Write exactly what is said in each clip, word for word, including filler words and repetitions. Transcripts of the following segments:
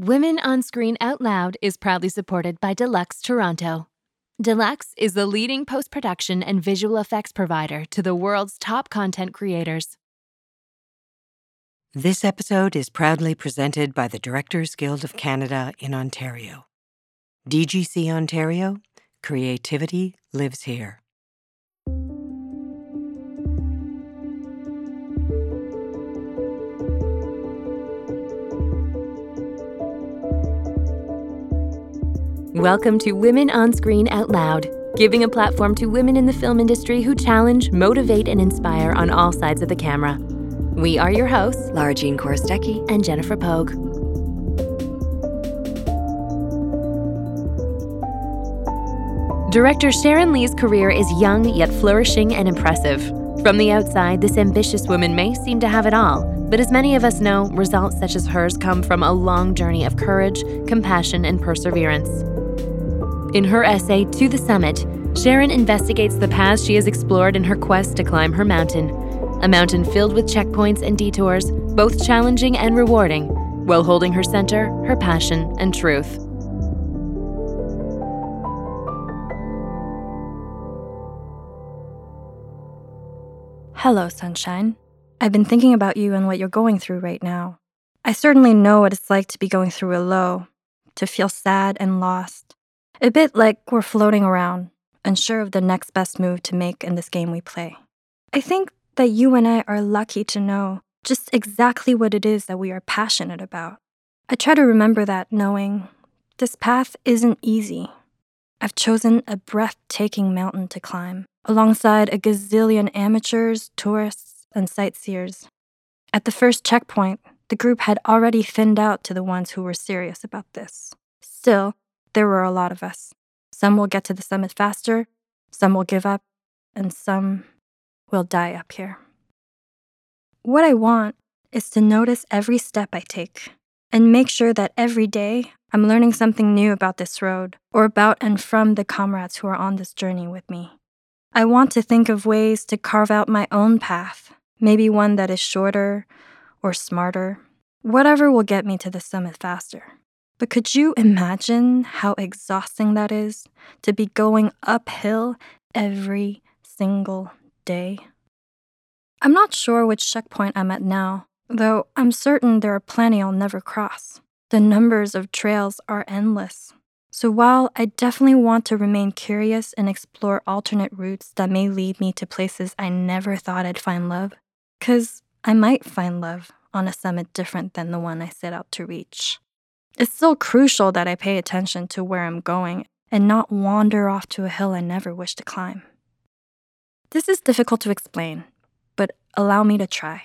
Women on Screen Out Loud is proudly supported by Deluxe Toronto. Deluxe is the leading post-production and visual effects provider to the world's top content creators. This episode is proudly presented by the Directors Guild of Canada in Ontario. D G C Ontario, creativity lives here. Welcome to Women on Screen Out Loud, giving a platform to women in the film industry who challenge, motivate, and inspire on all sides of the camera. We are your hosts, Lara Jean Korostecki and Jennifer Pogue. Director Sharon Lee's career is young yet flourishing and impressive. From the outside, this ambitious woman may seem to have it all, but as many of us know, results such as hers come from a long journey of courage, compassion, and perseverance. In her essay, To the Summit, Sharon investigates the paths she has explored in her quest to climb her mountain, a mountain filled with checkpoints and detours, both challenging and rewarding, while holding her center, her passion, and truth. Hello, sunshine. I've been thinking about you and what you're going through right now. I certainly know what it's like to be going through a low, to feel sad and lost. A bit like we're floating around, unsure of the next best move to make in this game we play. I think that you and I are lucky to know just exactly what it is that we are passionate about. I try to remember that, knowing this path isn't easy. I've chosen a breathtaking mountain to climb, alongside a gazillion amateurs, tourists, and sightseers. At the first checkpoint, the group had already thinned out to the ones who were serious about this. Still, there were a lot of us. Some will get to the summit faster, some will give up, and some will die up here. What I want is to notice every step I take and make sure that every day I'm learning something new about this road or about and from the comrades who are on this journey with me. I want to think of ways to carve out my own path, maybe one that is shorter or smarter, whatever will get me to the summit faster. But could you imagine how exhausting that is to be going uphill every single day? I'm not sure which checkpoint I'm at now, though I'm certain there are plenty I'll never cross. The numbers of trails are endless. So while I definitely want to remain curious and explore alternate routes that may lead me to places I never thought I'd find love, because I might find love on a summit different than the one I set out to reach. It's still crucial that I pay attention to where I'm going and not wander off to a hill I never wish to climb. This is difficult to explain, but allow me to try.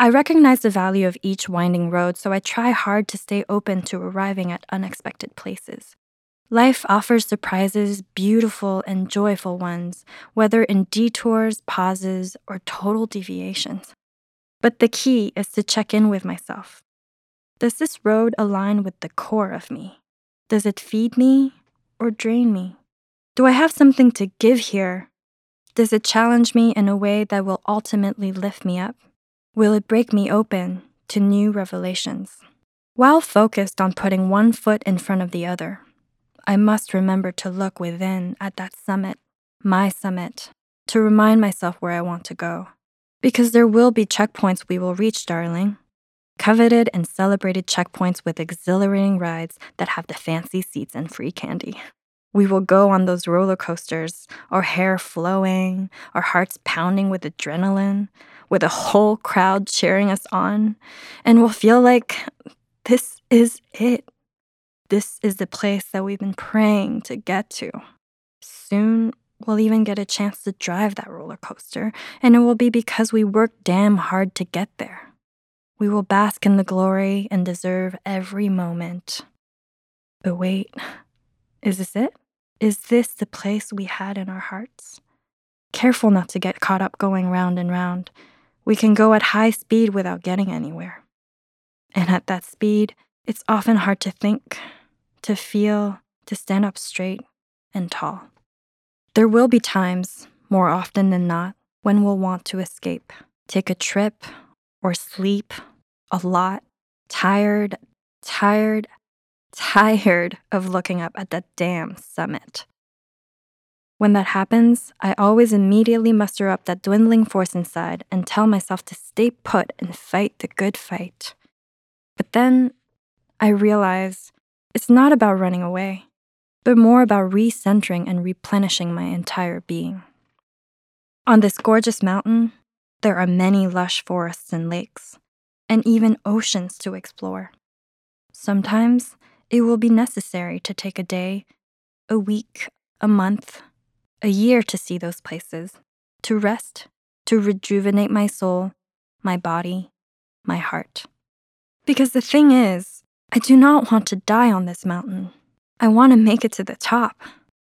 I recognize the value of each winding road, so I try hard to stay open to arriving at unexpected places. Life offers surprises, beautiful and joyful ones, whether in detours, pauses, or total deviations. But the key is to check in with myself. Does this road align with the core of me? Does it feed me or drain me? Do I have something to give here? Does it challenge me in a way that will ultimately lift me up? Will it break me open to new revelations? While focused on putting one foot in front of the other, I must remember to look within at that summit, my summit, to remind myself where I want to go. Because there will be checkpoints we will reach, darling. Coveted and celebrated checkpoints with exhilarating rides that have the fancy seats and free candy. We will go on those roller coasters, our hair flowing, our hearts pounding with adrenaline, with a whole crowd cheering us on, and we'll feel like this is it. This is the place that we've been praying to get to. Soon, we'll even get a chance to drive that roller coaster, and it will be because we worked damn hard to get there. We will bask in the glory and deserve every moment. But wait, is this it? Is this the place we had in our hearts? Careful not to get caught up going round and round. We can go at high speed without getting anywhere. And at that speed, it's often hard to think, to feel, to stand up straight and tall. There will be times, more often than not, when we'll want to escape, take a trip, or sleep. A lot, tired, tired, tired of looking up at that damn summit. When that happens, I always immediately muster up that dwindling force inside and tell myself to stay put and fight the good fight. But then I realize it's not about running away, but more about recentering and replenishing my entire being. On this gorgeous mountain, there are many lush forests and lakes, and even oceans to explore. Sometimes it will be necessary to take a day, a week, a month, a year to see those places, to rest, to rejuvenate my soul, my body, my heart. Because the thing is, I do not want to die on this mountain. I want to make it to the top.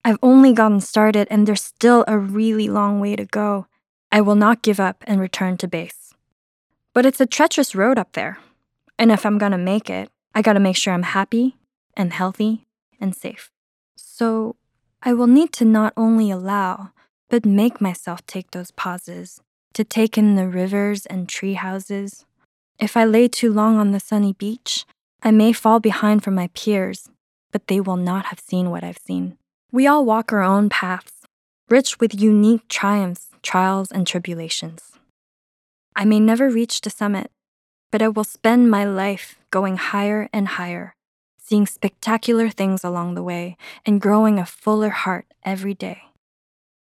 I've only gotten started and there's still a really long way to go. I will not give up and return to base. But it's a treacherous road up there. And if I'm gonna make it, I gotta make sure I'm happy and healthy and safe. So I will need to not only allow, but make myself take those pauses, to take in the rivers and tree houses. If I lay too long on the sunny beach, I may fall behind from my peers, but they will not have seen what I've seen. We all walk our own paths, rich with unique triumphs, trials, and tribulations. I may never reach the summit, but I will spend my life going higher and higher, seeing spectacular things along the way, and growing a fuller heart every day.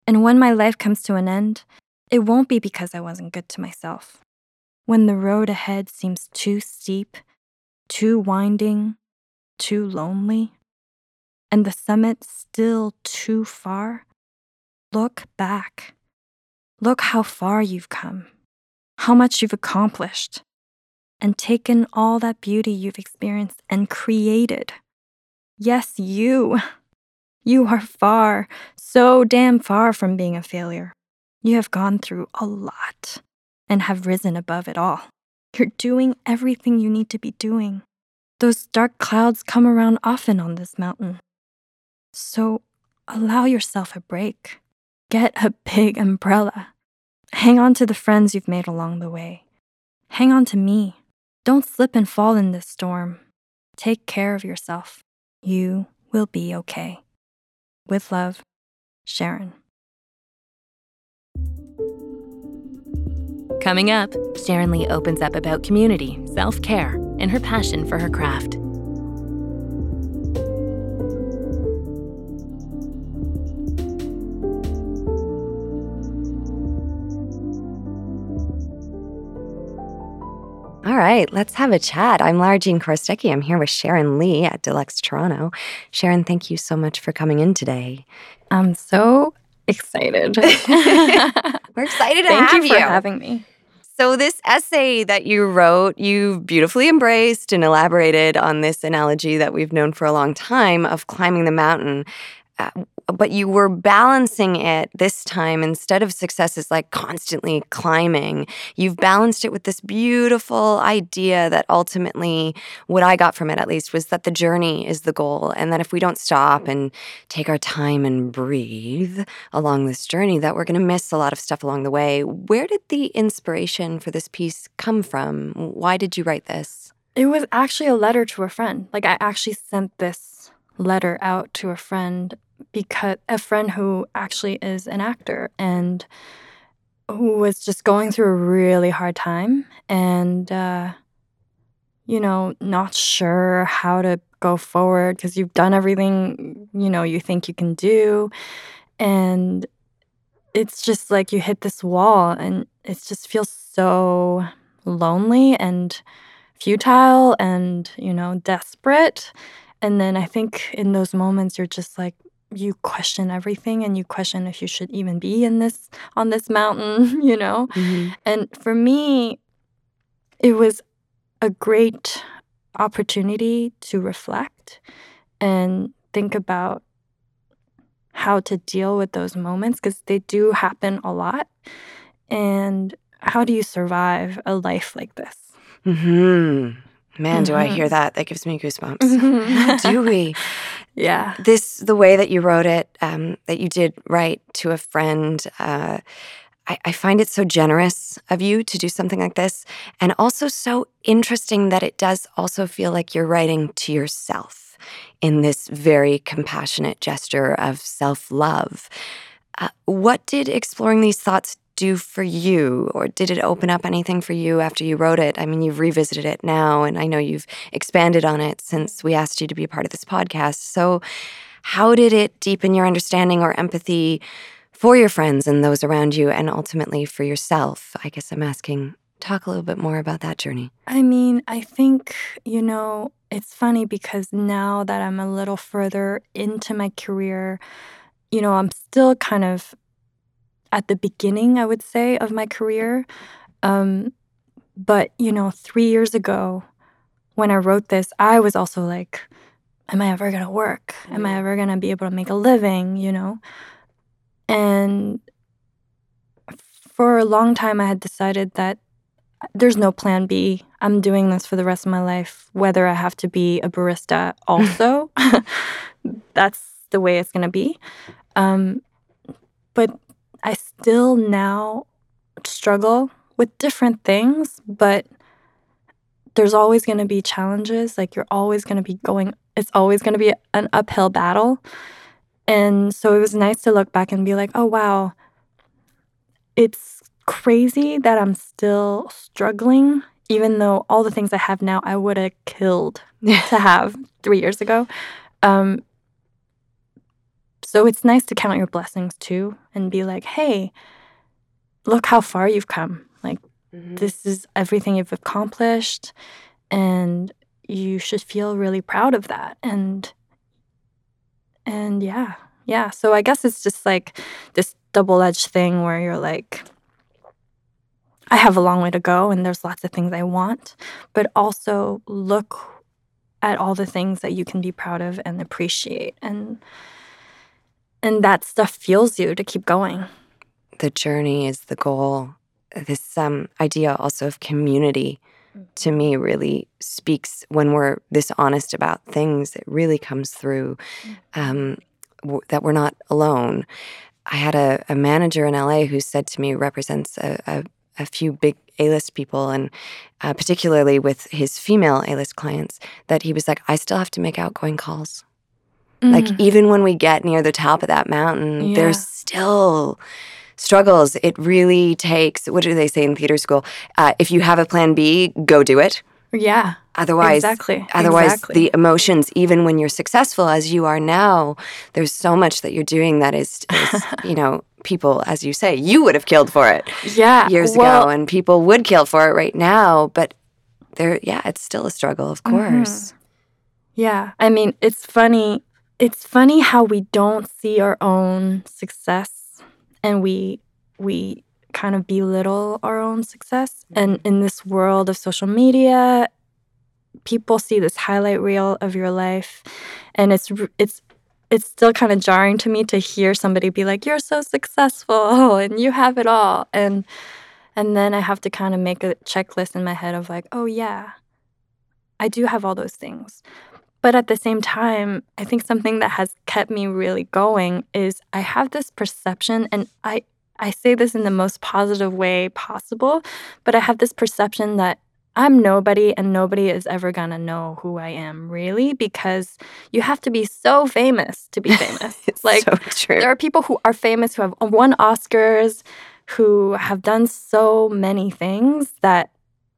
And when my life comes to an end, it won't be because I wasn't good to myself. When the road ahead seems too steep, too winding, too lonely, and the summit still too far, look back. Look how far you've come, how much you've accomplished, and taken all that beauty you've experienced and created. Yes, you. You are far, so damn far from being a failure. You have gone through a lot and have risen above it all. You're doing everything you need to be doing. Those dark clouds come around often on this mountain. So allow yourself a break. Get a big umbrella. Hang on to the friends you've made along the way. Hang on to me. Don't slip and fall in this storm. Take care of yourself. You will be okay. With love, Sharon. Coming up, Sharon Lee opens up about community, self-care, and her passion for her craft. All right, let's have a chat. I'm Lara Jean Korostecki. I'm here with Sharon Lee at Deluxe Toronto. Sharon, thank you so much for coming in today. I'm so excited. We're excited to have you. Thank you for having me. So this essay that you wrote, you beautifully embraced and elaborated on this analogy that we've known for a long time of climbing the mountain. Uh, but you were balancing it this time. Instead of successes like constantly climbing, you've balanced it with this beautiful idea that ultimately what I got from it, at least, was that the journey is the goal, and that if we don't stop and take our time and breathe along this journey, that we're going to miss a lot of stuff along the way. Where did the inspiration for this piece come from? Why did you write this? It was actually a letter to a friend. Like, I actually sent this letter out to a friend because a friend who actually is an actor and who was just going through a really hard time and, uh, you know, not sure how to go forward because you've done everything, you know, you think you can do. And it's just like you hit this wall and it just feels so lonely and futile and, you know, desperate. And then I think in those moments, you're just like, you question everything and you question if you should even be in this on this mountain, you know? Mm-hmm. And for me, it was a great opportunity to reflect and think about how to deal with those moments, because they do happen a lot. And how do you survive a life like this? Mm-hmm. Man, do mm-hmm. I hear that. That gives me goosebumps. Mm-hmm. Do we? Yeah. This, the way that you wrote it, um, that you did write to a friend, uh, I, I find it so generous of you to do something like this, and also so interesting that it does also feel like you're writing to yourself in this very compassionate gesture of self-love. Uh, what did exploring these thoughts do for you, or did it open up anything for you after you wrote it? I mean, you've revisited it now, and I know you've expanded on it since we asked you to be a part of this podcast. So how did it deepen your understanding or empathy for your friends and those around you, and ultimately for yourself? I guess I'm asking, talk a little bit more about that journey. I mean, I think, you know, it's funny because now that I'm a little further into my career, you know, I'm still kind of at the beginning, I would say, of my career. Um, but, you know, three years ago when I wrote this, I was also like, am I ever going to work? Am I ever going to be able to make a living, you know? And for a long time, I had decided that there's no plan B. I'm doing this for the rest of my life, whether I have to be a barista also. That's the way it's going to be. Um, but I still now struggle with different things, but there's always going to be challenges. Like, you're always going to be going, it's always going to be an uphill battle. And so it was nice to look back and be like, oh, wow, it's crazy that I'm still struggling, even though all the things I have now I would have killed to have three years ago. Um, so it's nice to count your blessings, too, and be like, hey, look how far you've come. Like, mm-hmm. This is everything you've accomplished, and you should feel really proud of that. And And yeah, yeah. So I guess it's just like this double-edged thing where you're like, I have a long way to go and there's lots of things I want, but also look at all the things that you can be proud of and appreciate. And and that stuff fuels you to keep going. The journey is the goal. This um, idea also of community to me really speaks when we're this honest about things. It really comes through um, w- that we're not alone. I had a, a manager in L A who said to me, represents a, a, a few big A-list people, and uh, particularly with his female A-list clients, that he was like, I still have to make outgoing calls. Mm. Like, even when we get near the top of that mountain, yeah. There's still struggles. It really takes, what do they say in theater school? Uh, if you have a plan B, go do it. Yeah. Otherwise, exactly. Otherwise, exactly. The emotions, even when you're successful as you are now, there's so much that you're doing that is, is you know, people, as you say, you would have killed for it yeah. years well, ago, and people would kill for it right now. But there, yeah, it's still a struggle, of course. Mm-hmm. Yeah. I mean, it's funny. It's funny how we don't see our own success. And we we kind of belittle our own success. And in this world of social media, people see this highlight reel of your life, and it's it's it's still kind of jarring to me to hear somebody be like, "You're so successful and you have it all," and and then I have to kind of make a checklist in my head of like, "Oh yeah, I do have all those things." But at the same time, I think something that has kept me really going is I have this perception, and I, I say this in the most positive way possible, but I have this perception that I'm nobody and nobody is ever going to know who I am, really, because you have to be so famous to be famous. It's like, so true. There are people who are famous, who have won Oscars, who have done so many things that,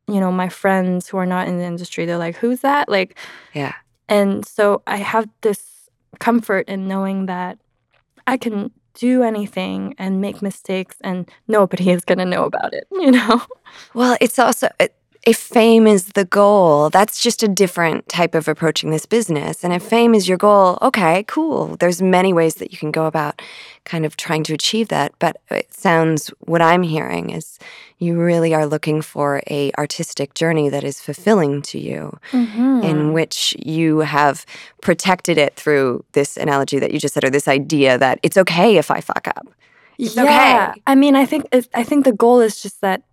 you know, my friends who are not in the industry, they're like, who's that? Like, yeah. And so I have this comfort in knowing that I can do anything and make mistakes and nobody is going to know about it, you know? Well, it's also, if fame is the goal, that's just a different type of approaching this business. And if fame is your goal, okay, cool. There's many ways that you can go about kind of trying to achieve that. But it sounds, what I'm hearing is you really are looking for a artistic journey that is fulfilling to you, mm-hmm. in which you have protected it through this analogy that you just said, or this idea that it's okay if I fuck up. It's yeah. okay. I mean, I think it's, I think the goal is just that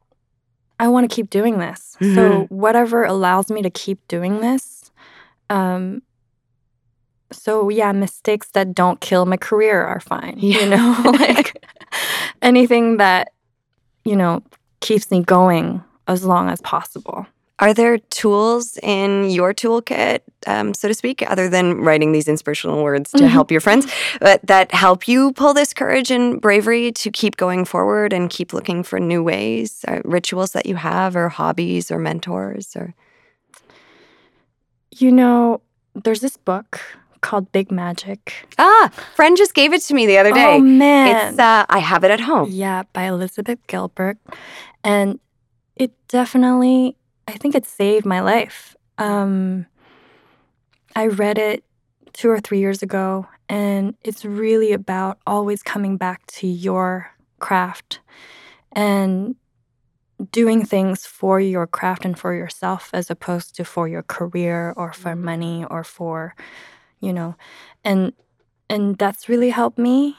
I want to keep doing this. Mm-hmm. So whatever allows me to keep doing this. Um, so yeah, mistakes that don't kill my career are fine. Yeah. You know, like anything that you know, keeps me going as long as possible. Are there tools in your toolkit, um, so to speak, other than writing these inspirational words to mm-hmm. help your friends, but that help you pull this courage and bravery to keep going forward and keep looking for new ways, or rituals that you have, or hobbies, or mentors? Or You know, there's this book called Big Magic. Ah, friend just gave it to me the other day. Oh, man. It's, uh, I have it at home. Yeah, by Elizabeth Gilbert. And it definitely... I think it saved my life. Um, I read it two or three years ago, and it's really about always coming back to your craft and doing things for your craft and for yourself as opposed to for your career or for money or for, you know, and and that's really helped me.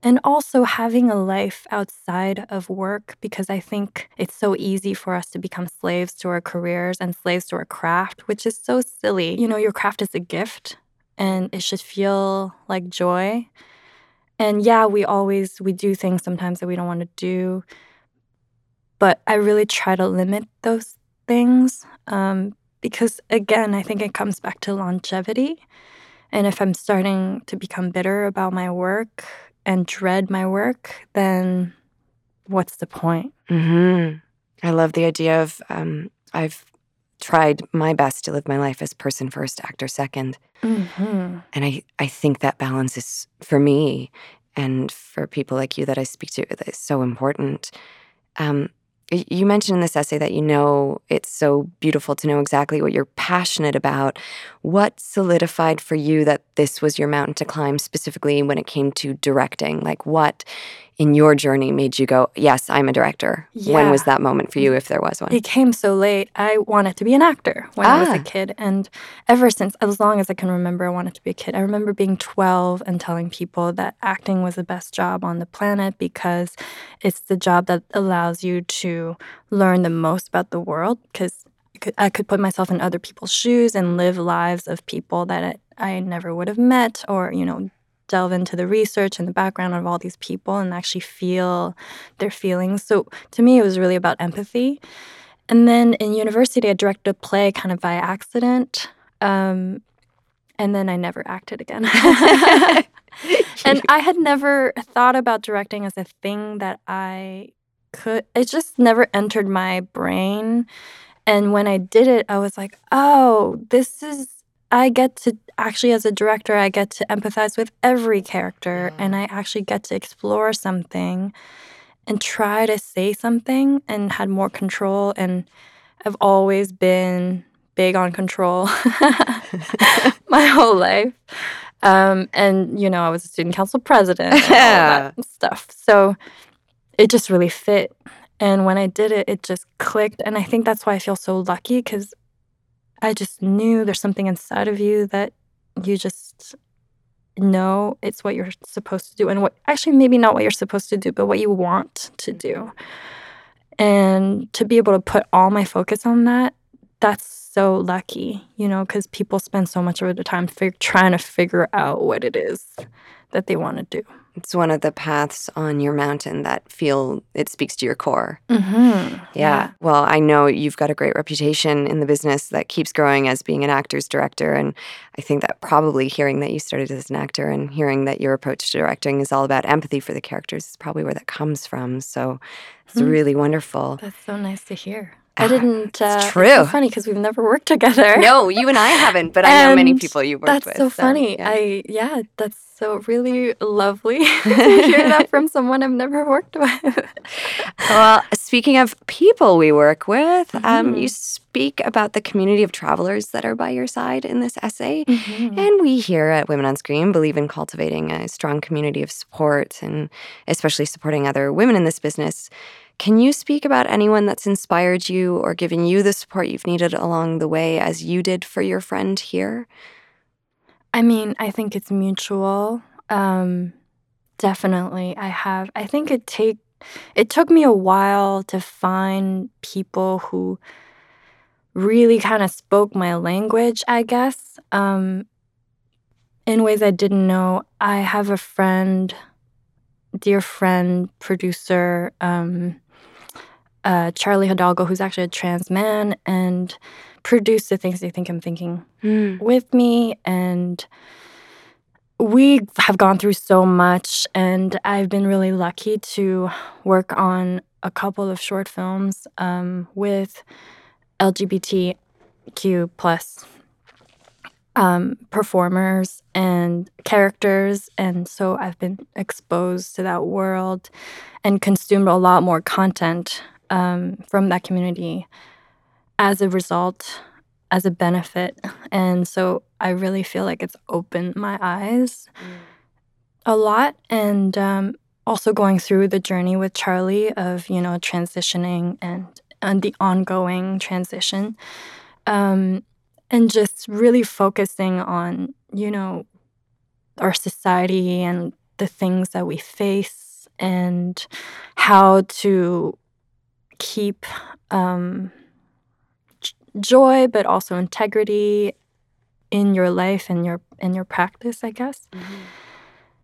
And also having a life outside of work, because I think it's so easy for us to become slaves to our careers and slaves to our craft, which is so silly. You know, your craft is a gift and it should feel like joy. And yeah, we always, we do things sometimes that we don't want to do. But I really try to limit those things um, because, again, I think it comes back to longevity. And if I'm starting to become bitter about my work and dread my work, then what's the point? Mm-hmm. I love the idea of um, I've tried my best to live my life as person first, actor second. Mm-hmm. And I, I think that balance is, for me and for people like you that I speak to, that is so important. Um, you mentioned in this essay that, you know, it's so beautiful to know exactly what you're passionate about. What solidified for you that this was your mountain to climb, specifically when it came to directing? Like, what in your journey made you go, yes, I'm a director? Yeah. When was that moment for you, if there was one? It came so late. I wanted to be an actor when ah. I was a kid. And ever since, as long as I can remember, I wanted to be a kid. I remember being twelve and telling people that acting was the best job on the planet because it's the job that allows you to learn the most about the world, because I could put myself in other people's shoes and live lives of people that I, I never would have met, or, you know, delve into the research and the background of all these people and actually feel their feelings. So to me, it was really about empathy. And then in university, I directed a play kind of by accident. Um, and then I never acted again. And I had never thought about directing as a thing that I could. It just never entered my brain. And when I did it, I was like, oh, this is, I get to, actually as a director, I get to empathize with every character, and I actually get to explore something and try to say something, and had more control. And I've always been big on control my whole life. Um, and, you know, I was a student council president and all that stuff. So it just really fit. And when I did it, it just clicked. And I think that's why I feel so lucky, because I just knew there's something inside of you that you just know it's what you're supposed to do. And what, actually, maybe not what you're supposed to do, but what you want to do. And to be able to put all my focus on that, that's so lucky, you know, because people spend so much of their time fig- trying to figure out what it is that they want to do. It's one of the paths on your mountain that feel it speaks to your core. Mm-hmm. Yeah. yeah. Well, I know you've got a great reputation in the business that keeps growing as being an actor's director. And I think that probably hearing that you started as an actor and hearing that your approach to directing is all about empathy for the characters is probably where that comes from. So it's mm-hmm. really wonderful. That's so nice to hear. I didn't. Uh, it's true. It's so funny because we've never worked together. No, you and I haven't, but I know many people you worked that's with. That's so, so funny. Yeah. I yeah, that's so really lovely to hear that from someone I've never worked with. Well, speaking of people we work with, mm-hmm. um, you speak about the community of travelers that are by your side in this essay, mm-hmm. and we here at Women on Screen believe in cultivating a strong community of support, and especially supporting other women in this business. Can you speak about anyone that's inspired you or given you the support you've needed along the way, as you did for your friend here? I mean, I think it's mutual. Um, definitely, I have. I think it take it took me a while to find people who really kind of spoke my language, I guess, um, in ways I didn't know. I have a friend. Dear friend, producer, um, uh, Charlie Hidalgo, who's actually a trans man, and produce the things they think I'm thinking mm. with me. And we have gone through so much, and I've been really lucky to work on a couple of short films um, with L G B T Q plus um, performers and characters. And so I've been exposed to that world and consumed a lot more content um, from that community as a result, as a benefit. And so I really feel like it's opened my eyes mm. a lot. And um, also going through the journey with Charlie of, you know, transitioning and, and the ongoing transition. Um, and just really focusing on, you know, our society and the things that we face and how to keep um, joy but also integrity in your life and your in your practice, I guess. Mm-hmm.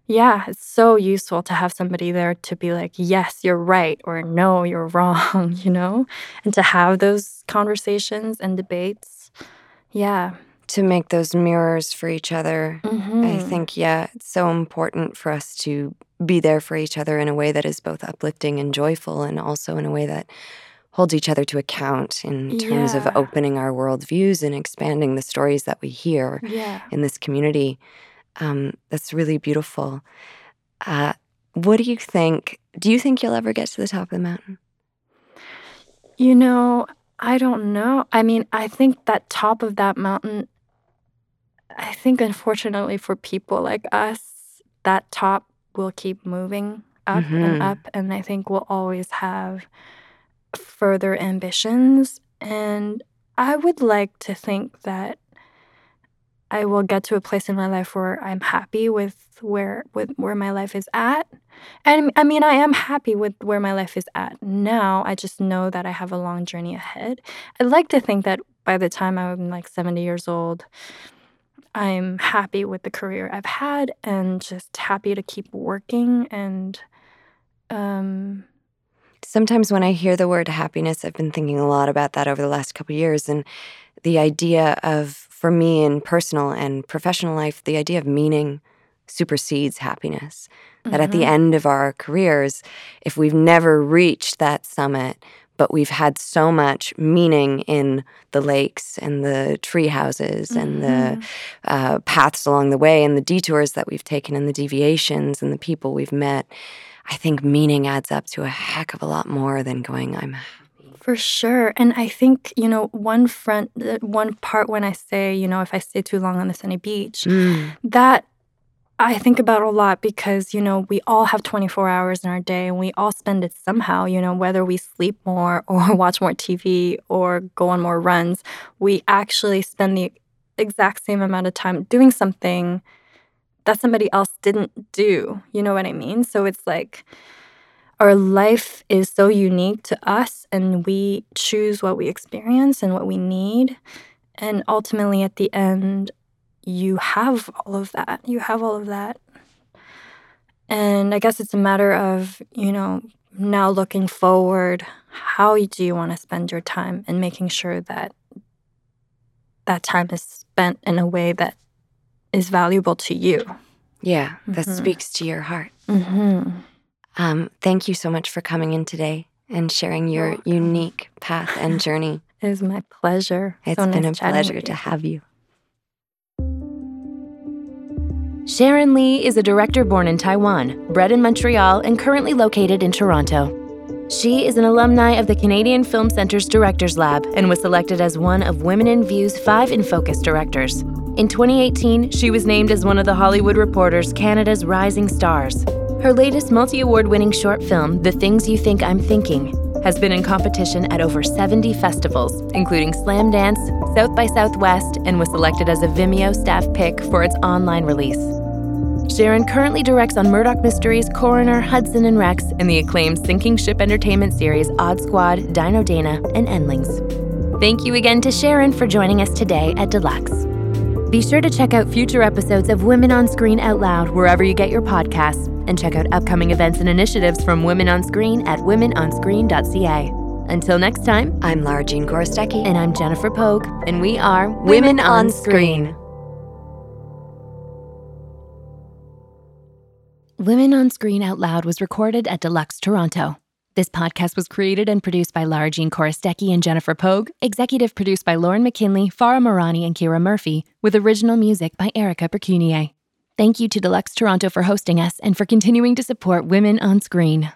Yeah, it's so useful to have somebody there to be like, yes, you're right, or no, you're wrong, you know? And to have those conversations and debates. Yeah. To make those mirrors for each other. Mm-hmm. I think, yeah, it's so important for us to be there for each other in a way that is both uplifting and joyful, and also in a way that holds each other to account in terms yeah. of opening our worldviews and expanding the stories that we hear yeah. in this community. Um, that's really beautiful. Uh, what do you think? Do you think you'll ever get to the top of the mountain? You know, I don't know. I mean, I think that top of that mountain, I think unfortunately for people like us, that top will keep moving up mm-hmm. and up. And I think we'll always have further ambitions, and I would like to think that I will get to a place in my life where I'm happy with where with where my life is at. And I mean, I am happy with where my life is at now. I just know that I have a long journey ahead. I'd like to think that by the time I'm like seventy years old, I'm happy with the career I've had and just happy to keep working. And um sometimes when I hear the word happiness, I've been thinking a lot about that over the last couple of years, and the idea of, for me in personal and professional life, the idea of meaning supersedes happiness. Mm-hmm. That at the end of our careers, if we've never reached that summit, but we've had so much meaning in the lakes and the tree houses mm-hmm. and the uh, paths along the way and the detours that we've taken and the deviations and the people we've met, I think meaning adds up to a heck of a lot more than going, I'm happy. For sure. And I think, you know, one front, one part when I say, you know, if I stay too long on the sunny beach, mm. that I think about a lot because, you know, we all have twenty-four hours in our day and we all spend it somehow, you know, whether we sleep more or watch more T V or go on more runs, we actually spend the exact same amount of time doing something that somebody else didn't do. You know what I mean? So it's like our life is so unique to us, and we choose what we experience and what we need. And ultimately at the end, you have all of that. You have all of that. And I guess it's a matter of, you know, now looking forward, how do you want to spend your time, and making sure that that time is spent in a way that is valuable to you. Yeah, that mm-hmm. speaks to your heart. Mm-hmm. Um, thank you so much for coming in today and sharing your unique path and journey. It was my pleasure. It's so been nice a pleasure to have you. Sharon Lee is a director born in Taiwan, bred in Montreal, and currently located in Toronto. She is an alumni of the Canadian Film Center's Directors Lab and was selected as one of Women in View's five In Focus directors. In twenty eighteen, she was named as one of The Hollywood Reporter's Canada's Rising Stars. Her latest multi-award-winning short film, The Things You Think I'm Thinking, has been in competition at over seventy festivals, including Slamdance, South by Southwest, and was selected as a Vimeo staff pick for its online release. Sharon currently directs on Murdoch Mysteries, Coroner, Hudson and Rex, and the acclaimed Sinking Ship Entertainment series Odd Squad, Dino Dana, and Endlings. Thank you again to Sharon for joining us today at Deluxe. Be sure to check out future episodes of Women on Screen Out Loud wherever you get your podcasts, and check out upcoming events and initiatives from Women on Screen at women on screen dot c a. Until next time, I'm Lara Jean Korostecki. And I'm Jennifer Pogue. And we are Women, Women on Screen. Screen. Women on Screen Out Loud was recorded at Deluxe Toronto. This podcast was created and produced by Lara Jean Korostecki and Jennifer Pogue, executive produced by Lauren McKinley, Farah Morani, and Kira Murphy, with original music by Erica Percunier. Thank you to Deluxe Toronto for hosting us and for continuing to support Women on Screen.